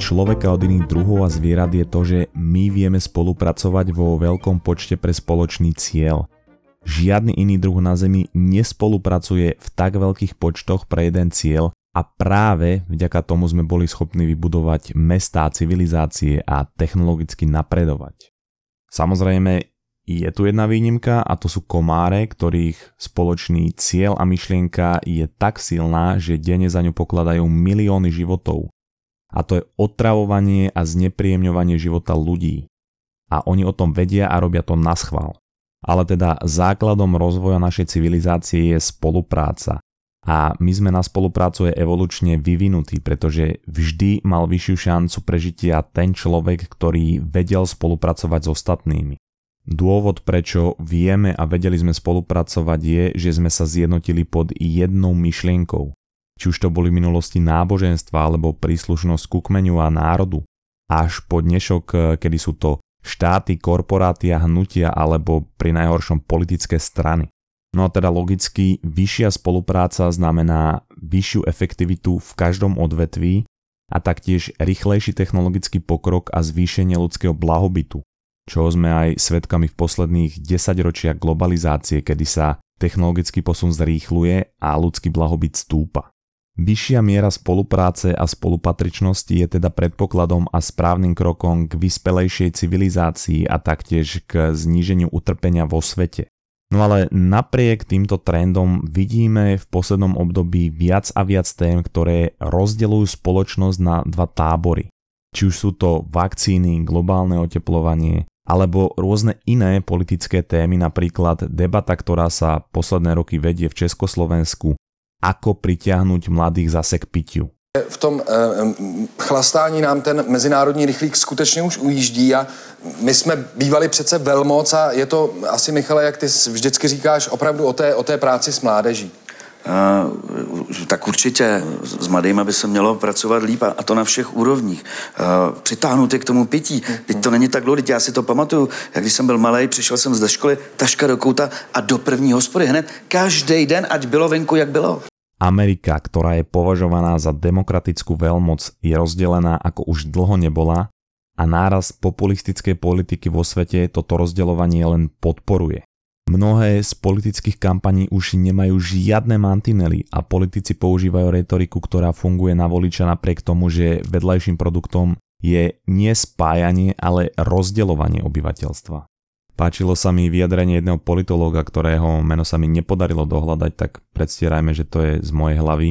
človeka od iných druhov a zvierat je to, že my vieme spolupracovať vo veľkom počte pre spoločný cieľ. Žiadny iný druh na Zemi nespolupracuje v tak veľkých počtoch pre jeden cieľ a práve vďaka tomu sme boli schopní vybudovať mestá, civilizácie a technologicky napredovať. Samozrejme, je tu jedna výnimka a to sú komáre, ktorých spoločný cieľ a myšlienka je tak silná, že denne za ňu pokladajú milióny životov. A to je otravovanie a znepríjemňovanie života ľudí. A oni o tom vedia a robia to naschvál. Ale teda základom rozvoja našej civilizácie je spolupráca. A my sme na spoluprácu evolučne vyvinutí, pretože vždy mal vyššiu šancu prežitia ten človek, ktorý vedel spolupracovať s ostatnými. Dôvod, prečo vieme a vedeli sme spolupracovať je, že sme sa zjednotili pod jednou myšlienkou. Či už to boli v minulosti náboženstva alebo príslušnosť ku kmenu a národu. Až po dnešok, kedy sú to štáty, korporáty a hnutia alebo pri najhoršom politické strany. No a teda logicky, vyššia spolupráca znamená vyššiu efektivitu v každom odvetví a taktiež rýchlejší technologický pokrok a zvýšenie ľudského blahobytu. Čo sme aj svedkami v posledných 10-ročiach globalizácie, kedy sa technologický posun zrýchluje a ľudský blahobyt stúpa. Vyššia miera spolupráce a spolupatričnosti je teda predpokladom a správnym krokom k vyspelejšej civilizácii a taktiež k zníženiu utrpenia vo svete. No ale napriek týmto trendom vidíme v poslednom období viac a viac tém, ktoré rozdeľujú spoločnosť na dva tábory. Či už sú to vakcíny, globálne oteplovanie, alebo rôzne iné politické témy, napríklad debata, ktorá sa posledné roky vedie v Československu, ako pritiahnuť mladých zase k pitiu. V tom chlastání nám ten mezinárodní rychlík skutečně už ujíždí a my jsme bývali přece velmoc a je to asi, Michale, jak ty vždycky říkáš, opravdu o té práci s mládeží. Tak určitě s mladými by se mělo pracovat líp a to na všech úrovních. Přitáhnout je k tomu pití. Teď to není tak dlouho, já si to pamatuju. Jak když jsem byl malej, přišel jsem ze školy, taška do kouta a do první hospody hned každý den, ať bylo venku, jak bylo. Amerika, ktorá je považovaná za demokratickú veľmoc, je rozdelená ako už dlho nebola a nárast populistickej politiky vo svete toto rozdeľovanie len podporuje. Mnohé z politických kampaní už nemajú žiadne mantinely a politici používajú retoriku, ktorá funguje na voliča napriek tomu, že vedľajším produktom je nie spájanie, ale rozdeľovanie obyvateľstva. Páčilo sa mi vyjadrenie jedného politológa, ktorého meno sa mi nepodarilo dohľadať, tak predstierajme, že to je z mojej hlavy,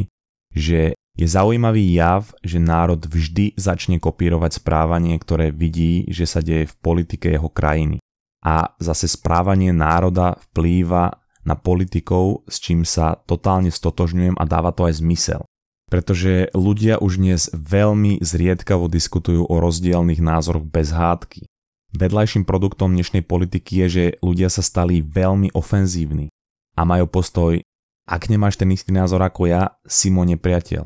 že je zaujímavý jav, že národ vždy začne kopírovať správanie, ktoré vidí, že sa deje v politike jeho krajiny. A zase správanie národa vplýva na politikov, s čím sa totálne stotožňujem a dáva to aj zmysel. Pretože ľudia už dnes veľmi zriedkavo diskutujú o rozdielnych názoroch bez hádky. Vedľajším produktom dnešnej politiky je, že ľudia sa stali veľmi ofenzívni a majú postoj, ak nemáš ten istý názor ako ja, si môj nepriateľ.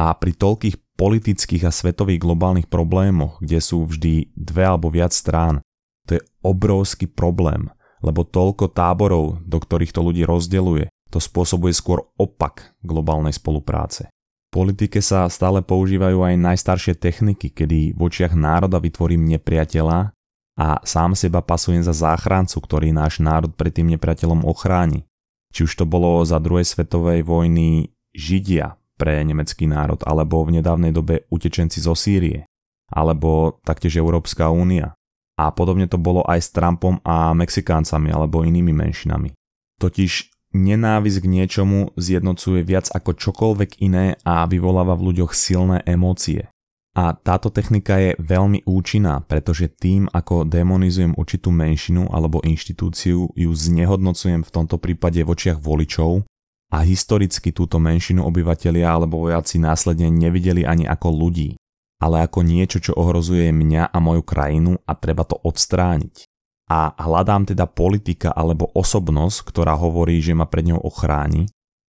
A pri toľkých politických a svetových globálnych problémoch, kde sú vždy dve alebo viac strán, to je obrovský problém, lebo toľko táborov, do ktorých to ľudí rozdeľuje, to spôsobuje skôr opak globálnej spolupráce. V politike sa stále používajú aj najstaršie techniky, kedy v očiach národa vytvorím nepriateľa a sám seba pasujem za záchrancu, ktorý náš národ pred tým nepriateľom ochráni. Či už to bolo za druhej svetovej vojny Židia pre nemecký národ, alebo v nedávnej dobe utečenci zo Sýrie, alebo taktiež Európska únia. A podobne to bolo aj s Trumpom a Mexikáncami, alebo inými menšinami. Totiž nenávisť k niečomu zjednocuje viac ako čokoľvek iné a vyvoláva v ľuďoch silné emócie. A táto technika je veľmi účinná, pretože tým, ako demonizujem určitú menšinu alebo inštitúciu, ju znehodnocujem v tomto prípade v očiach voličov a historicky túto menšinu obyvatelia alebo vojaci následne nevideli ani ako ľudí, ale ako niečo, čo ohrozuje mňa a moju krajinu a treba to odstrániť. A hľadám teda politika alebo osobnosť, ktorá hovorí, že ma pred ňou ochráni.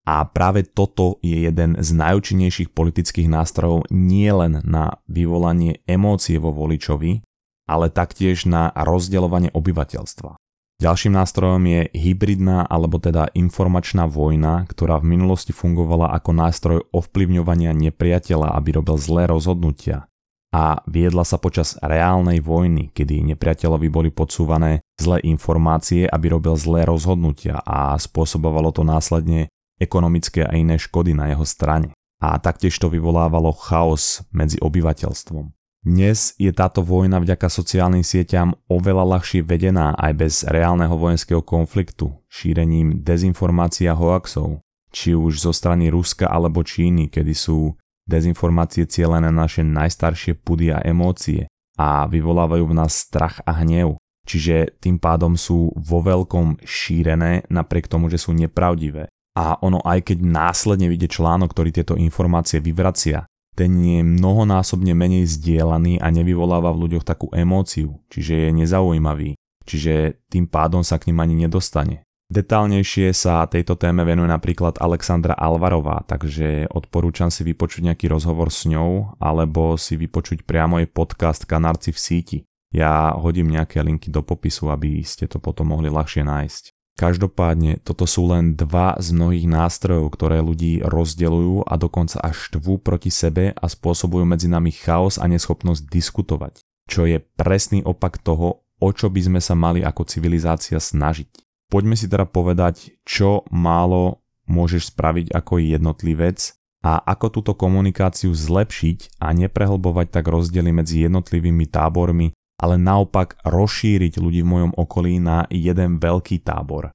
A práve toto je jeden z najúčinnejších politických nástrojov nielen na vyvolanie emócie vo voličovi, ale taktiež na rozdeľovanie obyvateľstva. Ďalším nástrojom je hybridná alebo teda informačná vojna, ktorá v minulosti fungovala ako nástroj ovplyvňovania nepriateľa, aby robil zlé rozhodnutia. a viedla sa počas reálnej vojny, kedy nepriateľovi boli podsúvané zlé informácie, aby robil zlé rozhodnutia a spôsobovalo to následne ekonomické a iné škody na jeho strane. A taktiež to vyvolávalo chaos medzi obyvateľstvom. Dnes je táto vojna vďaka sociálnym sieťam oveľa ľahšie vedená aj bez reálneho vojenského konfliktu, šírením dezinformácií a hoaxov, či už zo strany Ruska alebo Číny, kedy sú dezinformácie cielené na naše najstaršie pudy a emócie a vyvolávajú v nás strach a hnev, čiže tým pádom sú vo veľkom šírené napriek tomu, že sú nepravdivé. A ono aj keď následne vyjde článok, ktorý tieto informácie vyvracia, ten je mnohonásobne menej zdieľaný a nevyvoláva v ľuďoch takú emóciu, čiže je nezaujímavý, čiže tým pádom sa k nim ani nedostane. Detálnejšie sa tejto téme venuje napríklad Alexandra Alvarová, takže odporúčam si vypočuť nejaký rozhovor s ňou alebo si vypočuť priamo jej podcast Kanárci v síti. Ja hodím nejaké linky do popisu, aby ste to potom mohli ľahšie nájsť. Každopádne, toto sú len dva z mnohých nástrojov, ktoré ľudí rozdeľujú a dokonca až štvú proti sebe a spôsobujú medzi nami chaos a neschopnosť diskutovať, čo je presný opak toho, o čo by sme sa mali ako civilizácia snažiť. Poďme si teda povedať, čo málo môžeš spraviť ako jednotlivec a ako túto komunikáciu zlepšiť a neprehlbovať tak rozdiely medzi jednotlivými tábormi, ale naopak rozšíriť ľudí v mojom okolí na jeden veľký tábor.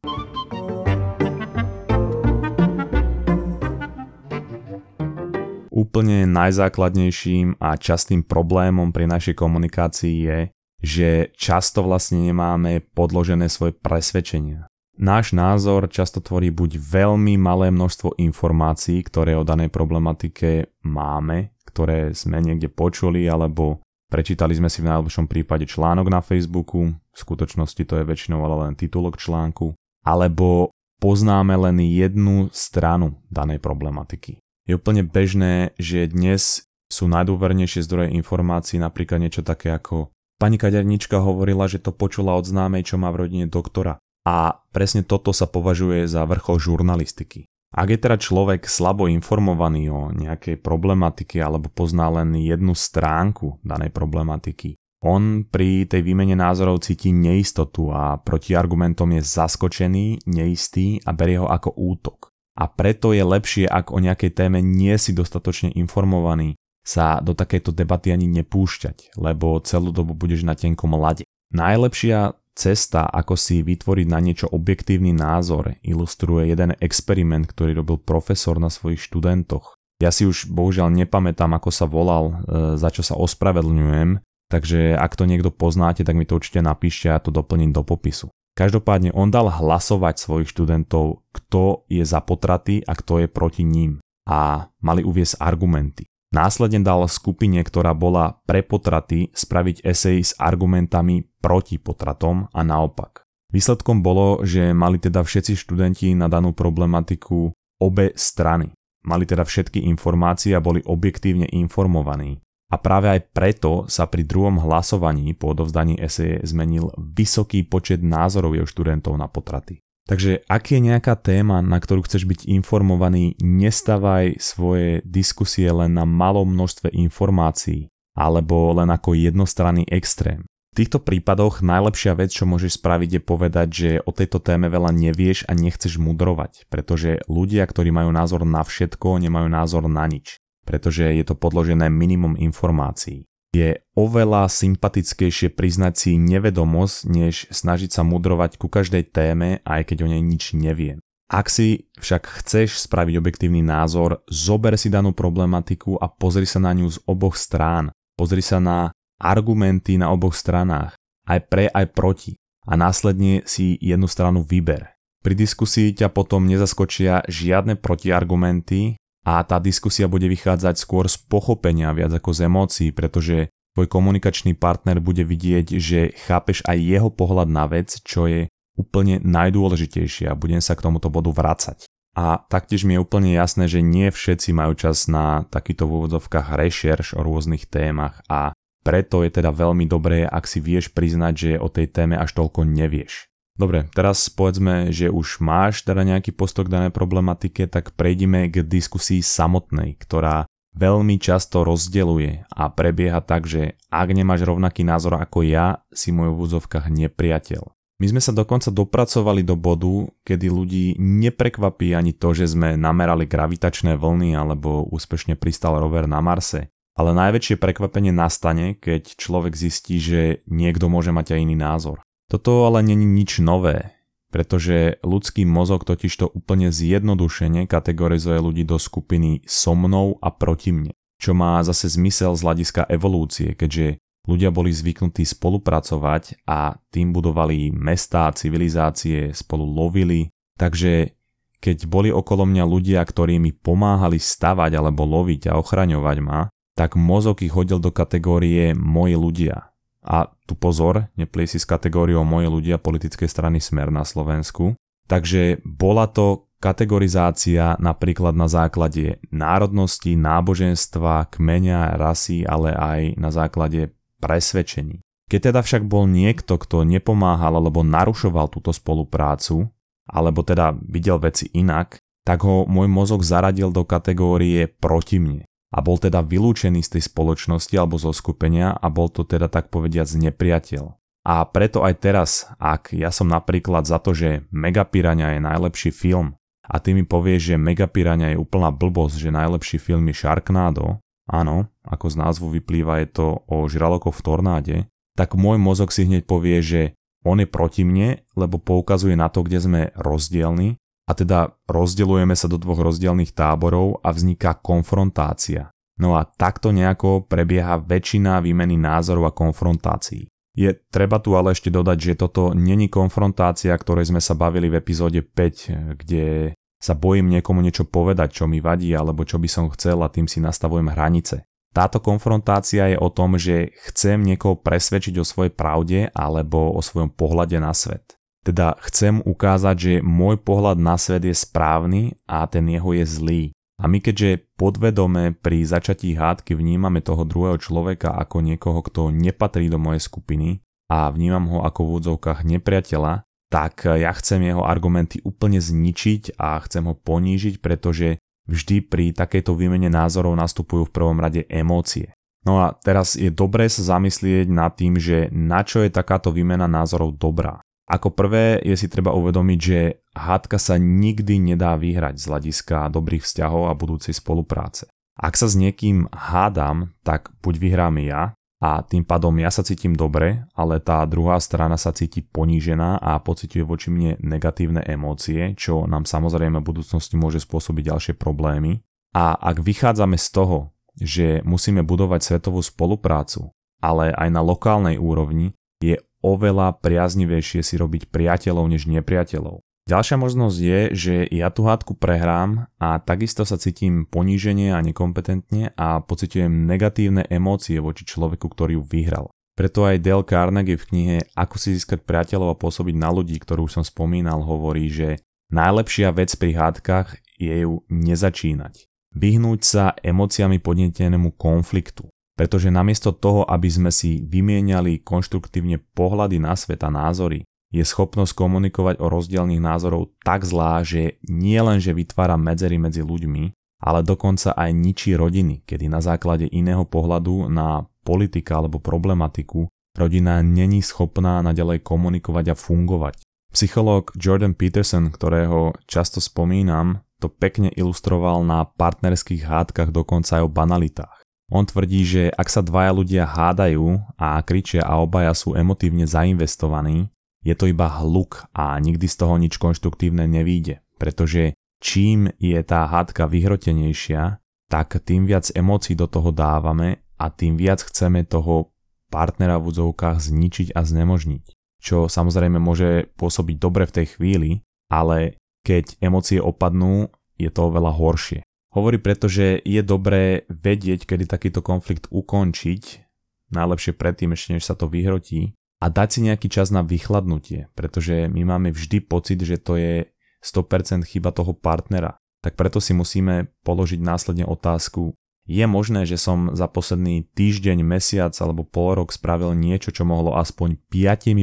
Úplne najzákladnejším a častým problémom pri našej komunikácii je, že často vlastne nemáme podložené svoje presvedčenia. Náš názor často tvorí buď veľmi malé množstvo informácií, ktoré o danej problematike máme, ktoré sme niekde počuli alebo prečítali sme si v najlepšom prípade článok na Facebooku, v skutočnosti to je väčšinou len titulok článku, alebo poznáme len jednu stranu danej problematiky. Je úplne bežné, že dnes sú najdôvernejšie zdroje informácií napríklad niečo také ako pani kadernička hovorila, že to počula od známej, čo má v rodine doktora. A presne toto sa považuje za vrchol žurnalistiky. Ak je teda človek slabo informovaný o nejakej problematike alebo pozná len jednu stránku danej problematiky, on pri tej výmene názorov cíti neistotu a proti argumentom je zaskočený, neistý a berie ho ako útok. A preto je lepšie, ak o nejakej téme nie si dostatočne informovaný, sa do takejto debaty ani nepúšťať, lebo celú dobu budeš na tenkom lade. Najlepšia cesta, ako si vytvoriť na niečo objektívny názor, ilustruje jeden experiment, ktorý robil profesor na svojich študentoch. Ja si už bohužiaľ nepamätám, ako sa volal, za čo sa ospravedlňujem, takže ak to niekto poznáte, tak mi to určite napíšte a to doplním do popisu. Každopádne on dal hlasovať svojich študentov, kto je za potraty a kto je proti ním a mali uviesť argumenty. Následne dal skupine, ktorá bola pre potraty, spraviť esej s argumentami proti potratom a naopak. Výsledkom bolo, že mali teda všetci študenti na danú problematiku obe strany. Mali teda všetky informácie a boli objektívne informovaní. A práve aj preto sa pri druhom hlasovaní po odovzdaní eseje zmenil vysoký počet názorov jeho študentov na potraty. Takže ak je nejaká téma, na ktorú chceš byť informovaný, nestávaj svoje diskusie len na malom množstve informácií alebo len ako jednostranný extrém. V týchto prípadoch najlepšia vec, čo môžeš spraviť, je povedať, že o tejto téme veľa nevieš a nechceš mudrovať, pretože ľudia, ktorí majú názor na všetko, nemajú názor na nič, pretože je to podložené minimum informácií. Je oveľa sympatickejšie priznať si nevedomosť, než snažiť sa mudrovať ku každej téme, aj keď o nej nič neviem. Ak si však chceš spraviť objektívny názor, zober si danú problematiku a pozri sa na ňu z oboch strán. Pozri sa na argumenty na oboch stranách, aj pre, aj proti. A následne si jednu stranu vyber. Pri diskusii ťa potom nezaskočia žiadne protiargumenty, a tá diskusia bude vychádzať skôr z pochopenia viac ako z emócií, pretože tvoj komunikačný partner bude vidieť, že chápeš aj jeho pohľad na vec, čo je úplne najdôležitejšie a budem sa k tomuto bodu vracať. A taktiež mi je úplne jasné, že nie všetci majú čas na takýto v úvodzovkách rešerš o rôznych témach a preto je teda veľmi dobré, ak si vieš priznať, že o tej téme až toľko nevieš. Dobre, teraz povedzme, že už máš teda nejaký postoj k danej problematike, tak prejdime k diskusii samotnej, ktorá veľmi často rozdeľuje a prebieha tak, že ak nemáš rovnaký názor ako ja, si môj v úvodzovkách nepriateľ. My sme sa dokonca dopracovali do bodu, kedy ľudí neprekvapí ani to, že sme namerali gravitačné vlny alebo úspešne pristal rover na Marse. Ale najväčšie prekvapenie nastane, keď človek zistí, že niekto môže mať aj iný názor. Toto ale nie je nič nové, pretože ľudský mozog totižto úplne zjednodušene kategorizuje ľudí do skupiny so mnou a proti mne, čo má zase zmysel z hľadiska evolúcie, keďže ľudia boli zvyknutí spolupracovať a tým budovali mestá, civilizácie, spolu lovili, takže keď boli okolo mňa ľudia, ktorí mi pomáhali stavať alebo loviť a ochraňovať ma, tak mozog ich hodil do kategórie moji ľudia. A tu pozor, nepliesi s kategóriou moji ľudia politickej strany Smer na Slovensku. Takže bola to kategorizácia napríklad na základe národnosti, náboženstva, kmeňa, rasy, ale aj na základe presvedčení. Keď teda však bol niekto, kto nepomáhal alebo narušoval túto spoluprácu, alebo teda videl veci inak, tak ho môj mozog zaradil do kategórie proti mne. A bol teda vylúčený z tej spoločnosti alebo zo skupenia a bol to teda tak povediac nepriateľ. A preto aj teraz, ak ja som napríklad za to, že Megapiraňa je najlepší film a ty mi povieš, že Megapiraňa je úplná blbosť, že najlepší film je Sharknado, áno, ako z názvu vyplýva je to o žralokoch v tornáde, tak môj mozog si hneď povie, že on je proti mne, lebo poukazuje na to, kde sme rozdielni. A teda rozdeľujeme sa do dvoch rozdielnych táborov a vzniká konfrontácia. No a takto nejako prebieha väčšina výmeny názorov a konfrontácií. Je treba tu ale ešte dodať, že toto není konfrontácia, ktorej sme sa bavili v epizóde 5, kde sa bojím niekomu niečo povedať, čo mi vadí alebo čo by som chcel a tým si nastavujem hranice. Táto konfrontácia je o tom, že chcem niekoho presvedčiť o svojej pravde alebo o svojom pohľade na svet. Teda chcem ukázať, že môj pohľad na svet je správny a ten jeho je zlý. A my keďže podvedome pri začatí hádky vnímame toho druhého človeka ako niekoho, kto nepatrí do mojej skupiny a vnímam ho ako v úvodzovkách nepriateľa, tak ja chcem jeho argumenty úplne zničiť a chcem ho ponížiť, pretože vždy pri takejto výmene názorov nastupujú v prvom rade emócie. No a teraz je dobré sa zamyslieť nad tým, že na čo je takáto výmena názorov dobrá. Ako prvé je si treba uvedomiť, že hádka sa nikdy nedá vyhrať z hľadiska dobrých vzťahov a budúcej spolupráce. Ak sa s niekým hádam, tak buď vyhrám ja a tým pádom ja sa cítim dobre, ale tá druhá strana sa cíti ponížená a pociťuje voči mne negatívne emócie, čo nám samozrejme v budúcnosti môže spôsobiť ďalšie problémy. A ak vychádzame z toho, že musíme budovať svetovú spoluprácu, ale aj na lokálnej úrovni, je oveľa priaznivejšie si robiť priateľov než nepriateľov. Ďalšia možnosť je, že ja tú hádku prehrám a takisto sa cítim poníženie a nekompetentne a pociťujem negatívne emócie voči človeku, ktorý ju vyhral. Preto aj Dale Carnegie v knihe Ako si získať priateľov a pôsobiť na ľudí, ktorú som spomínal, hovorí, že najlepšia vec pri hádkach je ju nezačínať. Vyhnúť sa emóciami podnetenému konfliktu. Pretože namiesto toho, aby sme si vymieniali konštruktívne pohľady na svet a názory, je schopnosť komunikovať o rozdielnych názorov tak zlá, že nie len, že vytvára medzery medzi ľuďmi, ale dokonca aj ničí rodiny, kedy na základe iného pohľadu na politika alebo problematiku rodina není schopná naďalej komunikovať a fungovať. Psychológ Jordan Peterson, ktorého často spomínam, to pekne ilustroval na partnerských hádkach dokonca aj o banalitách. On tvrdí, že ak sa dvaja ľudia hádajú a kričia a obaja sú emotívne zainvestovaní, je to iba hluk a nikdy z toho nič konštruktívne nevyjde, pretože čím je tá hádka vyhrotenejšia, tak tým viac emócií do toho dávame a tým viac chceme toho partnera v úzovkách zničiť a znemožniť, čo samozrejme môže pôsobiť dobre v tej chvíli, ale keď emócie opadnú, je to oveľa horšie. Hovorí preto, že je dobré vedieť, kedy takýto konflikt ukončiť, najlepšie predtým ešte než sa to vyhrotí, a dať si nejaký čas na vychladnutie, pretože my máme vždy pocit, že to je 100% chyba toho partnera. Tak preto si musíme položiť následne otázku, je možné, že som za posledný týždeň, mesiac alebo pol rok spravil niečo, čo mohlo aspoň 5%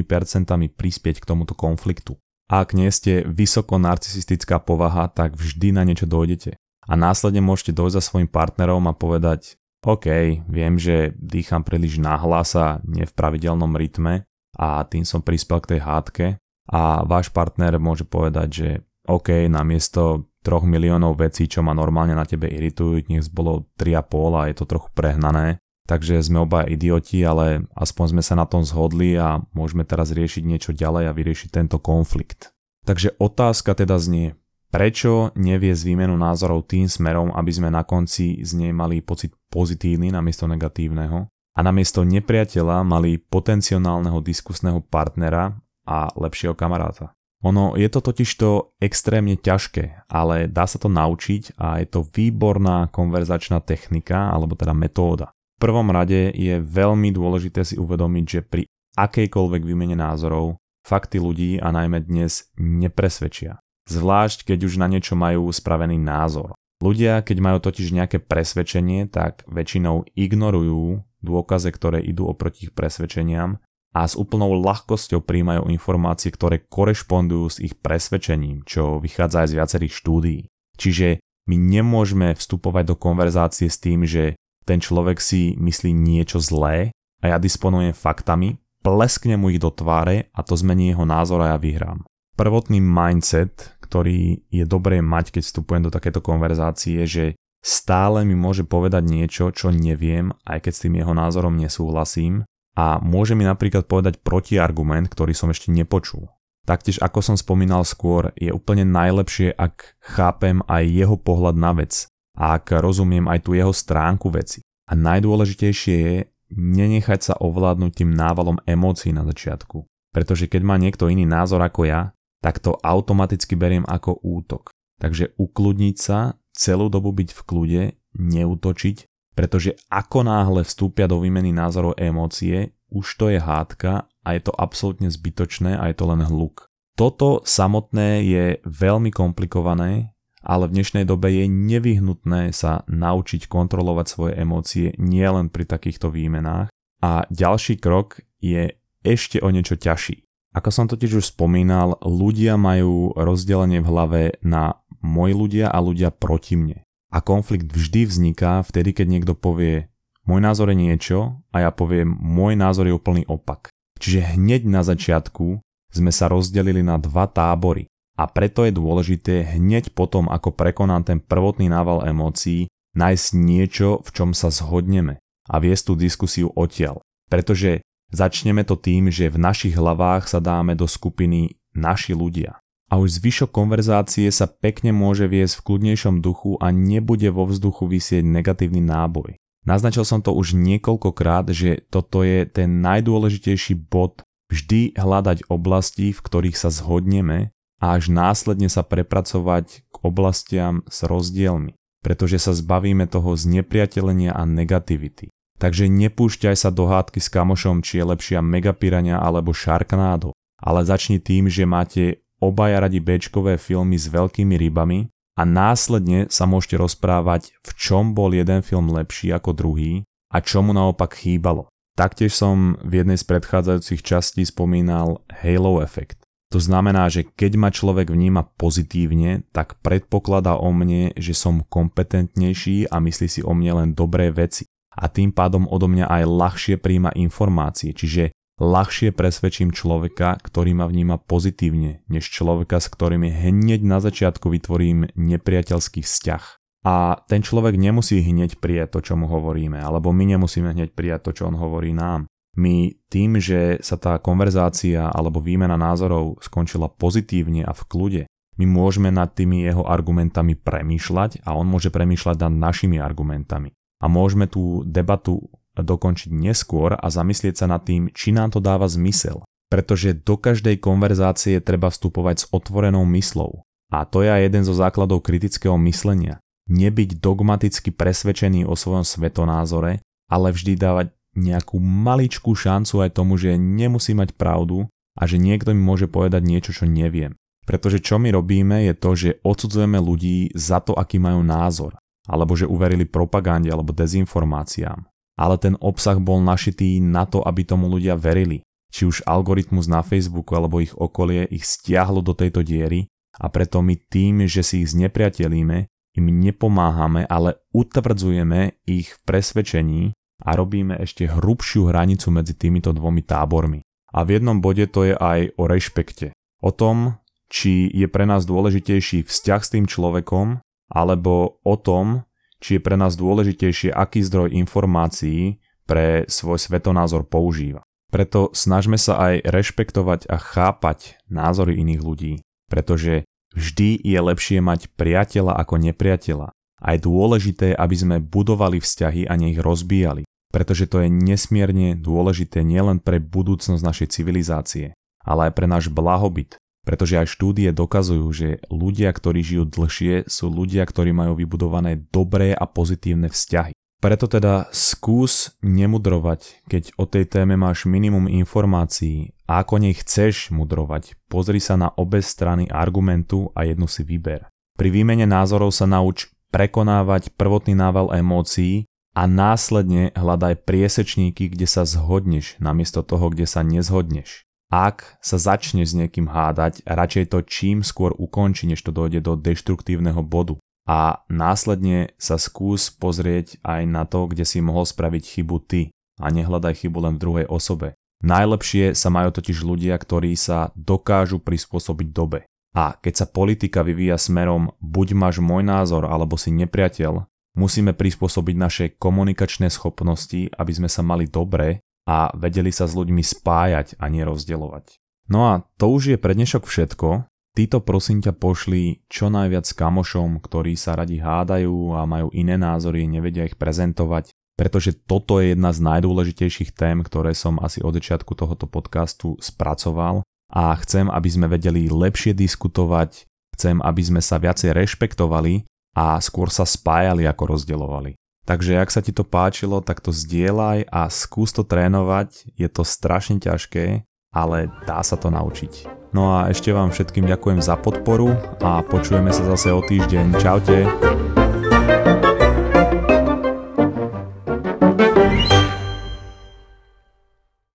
prispieť k tomuto konfliktu. A ak nie ste vysoko narcisistická povaha, tak vždy na niečo dojdete. a následne môžete dojsť za svojim partnerom a povedať: OK, viem, že dýcham príliš nahlas a nie v pravidelnom rytme a tým som prispel k tej hádke, a váš partner môže povedať, že OK, namiesto 3 miliónov vecí, čo ma normálne na tebe iritujú, nech bolo 3,5 a je to trochu prehnané. Takže sme obaja idioti, ale aspoň sme sa na tom zhodli a môžeme teraz riešiť niečo ďalej a vyriešiť tento konflikt. Takže otázka teda znie, prečo neviesť výmenu názorov tým smerom, aby sme na konci z nej mali pocit pozitívny namiesto negatívneho a namiesto nepriateľa mali potenciálneho diskusného partnera a lepšieho kamaráta. Ono je to totižto extrémne ťažké, ale dá sa to naučiť a je to výborná konverzačná technika, alebo teda metóda. V prvom rade je veľmi dôležité si uvedomiť, že pri akejkoľvek výmene názorov fakty ľudí a najmä dnes nepresvedčia. Zvlášť, keď už na niečo majú spravený názor. Ľudia, keď majú totiž nejaké presvedčenie, tak väčšinou ignorujú dôkazy, ktoré idú oproti ich presvedčeniam a s úplnou ľahkosťou príjmajú informácie, ktoré korešpondujú s ich presvedčením, čo vychádza aj z viacerých štúdií. Čiže my nemôžeme vstupovať do konverzácie s tým, že ten človek si myslí niečo zlé a ja disponujem faktami, plesknem mu ich do tváre a to zmení jeho názor a ja vyhrám. Prvotný mindset, ktorý je dobré mať, keď vstupujem do takéto konverzácie, že stále mi môže povedať niečo, čo neviem, aj keď s tým jeho názorom nesúhlasím, a môže mi napríklad povedať protiargument, ktorý som ešte nepočul. Taktiež, ako som spomínal skôr, je úplne najlepšie, ak chápem aj jeho pohľad na vec. A ak rozumiem aj tú jeho stránku veci. A najdôležitejšie je nenechať sa ovládnuť tým návalom emócií na začiatku. Pretože keď má niekto iný názor ako ja, tak to automaticky beriem ako útok. Takže ukludniť sa, celú dobu byť v kľude, neútočiť, pretože ako náhle vstúpia do výmeny názorov emócie, už to je hádka a je to absolútne zbytočné a je to len hluk. Toto samotné je veľmi komplikované, ale v dnešnej dobe je nevyhnutné sa naučiť kontrolovať svoje emócie nielen pri takýchto výmenách. A ďalší krok je ešte o niečo ťažší. Ako som totiž už spomínal, ľudia majú rozdelenie v hlave na moji ľudia a ľudia proti mne. A konflikt vždy vzniká vtedy, keď niekto povie môj názor je niečo a ja poviem môj názor je úplný opak. Čiže hneď na začiatku sme sa rozdelili na dva tábory. A preto je dôležité hneď potom, ako prekonám ten prvotný nával emócií, nájsť niečo, v čom sa zhodneme a viesť tú diskusiu odtiaľ. Pretože začneme to tým, že v našich hlavách sa dáme do skupiny naši ľudia. A už zvyšok konverzácie sa pekne môže viesť v kľudnejšom duchu a nebude vo vzduchu visieť negatívny náboj. Naznačil som to už niekoľkokrát, že toto je ten najdôležitejší bod, vždy hľadať oblasti, v ktorých sa zhodneme, a až následne sa prepracovať k oblastiam s rozdielmi, pretože sa zbavíme toho znepriatelenia a negativity. Takže nepúšťaj sa do hádky s kamošom, či je lepšia megapirania alebo šarknádo, ale začni tým, že máte obaja radi béčkové filmy s veľkými rybami a následne sa môžete rozprávať, v čom bol jeden film lepší ako druhý a čo mu naopak chýbalo. Taktiež som v jednej z predchádzajúcich častí spomínal halo efekt. To znamená, že keď ma človek vníma pozitívne, tak predpokladá o mne, že som kompetentnejší a myslí si o mne len dobré veci. A tým pádom odo mňa aj ľahšie prijíma informácie, čiže ľahšie presvedčím človeka, ktorý ma vníma pozitívne, než človeka, s ktorým hneď na začiatku vytvorím nepriateľský vzťah. A ten človek nemusí hneď prijať to, čo mu hovoríme, alebo my nemusíme hneď prijať to, čo on hovorí nám. My tým, že sa tá konverzácia alebo výmena názorov skončila pozitívne a v kľude, my môžeme nad tými jeho argumentami premýšľať a on môže premýšľať nad našimi argumentami. A môžeme tú debatu dokončiť neskôr a zamyslieť sa nad tým, či nám to dáva zmysel. Pretože do každej konverzácie treba vstupovať s otvorenou mysľou. A to je aj jeden zo základov kritického myslenia. Nebyť dogmaticky presvedčený o svojom svetonázore, ale vždy dávať nejakú maličkú šancu aj tomu, že nemusí mať pravdu a že niekto mi môže povedať niečo, čo neviem. Pretože čo my robíme je to, že odsudzujeme ľudí za to, aký majú názor, alebo že uverili propagande alebo dezinformáciám. Ale ten obsah bol našitý na to, aby tomu ľudia verili. Či už algoritmus na Facebooku alebo ich okolie ich stiahlo do tejto diery a preto my tým, že si ich znepriatelíme, im nepomáhame, ale utvrdzujeme ich v presvedčení a robíme ešte hrubšiu hranicu medzi týmito dvomi tábormi. A v jednom bode to je aj o rešpekte. O tom, či je pre nás dôležitejší vzťah s tým človekom, alebo o tom, či je pre nás dôležitejšie, aký zdroj informácií pre svoj svetonázor používa. Preto snažme sa aj rešpektovať a chápať názory iných ľudí, pretože vždy je lepšie mať priateľa ako nepriateľa. A je dôležité, aby sme budovali vzťahy a ne ich rozbíjali, pretože to je nesmierne dôležité nielen pre budúcnosť našej civilizácie, ale aj pre náš blahobyt, pretože aj štúdie dokazujú, že ľudia, ktorí žijú dlhšie, sú ľudia, ktorí majú vybudované dobré a pozitívne vzťahy. Preto teda skús nemudrovať, keď o tej téme máš minimum informácií a ako nej chceš mudrovať, pozri sa na obe strany argumentu a jednu si vyber. Pri výmene názorov sa nauč prekonávať prvotný nával emócií a následne hľadaj priesečníky, kde sa zhodneš namiesto toho, kde sa nezhodneš. Ak sa začneš s niekým hádať, radšej to čím skôr ukonči, než to dojde do deštruktívneho bodu. A následne sa skús pozrieť aj na to, kde si mohol spraviť chybu ty a nehľadaj chybu len v druhej osobe. Najlepšie sa majú totiž ľudia, ktorí sa dokážu prispôsobiť dobe. A keď sa politika vyvíja smerom buď máš môj názor alebo si nepriateľ, musíme prispôsobiť naše komunikačné schopnosti, aby sme sa mali dobre a vedeli sa s ľuďmi spájať a nerozdeľovať. No a to už je pre dnešok všetko. Títo prosím ťa pošli čo najviac kamošom, ktorí sa radi hádajú a majú iné názory, nevedia ich prezentovať, pretože toto je jedna z najdôležitejších tém, ktoré som asi od začiatku tohoto podcastu spracoval a chcem, aby sme vedeli lepšie diskutovať, chcem, aby sme sa viacej rešpektovali a skôr sa spájali ako rozdeľovali. Takže ak sa ti to páčilo, tak to zdieľaj a skús to trénovať, je to strašne ťažké, ale dá sa to naučiť. No a ešte vám všetkým ďakujem za podporu a počujeme sa zase o týždeň. Čaute!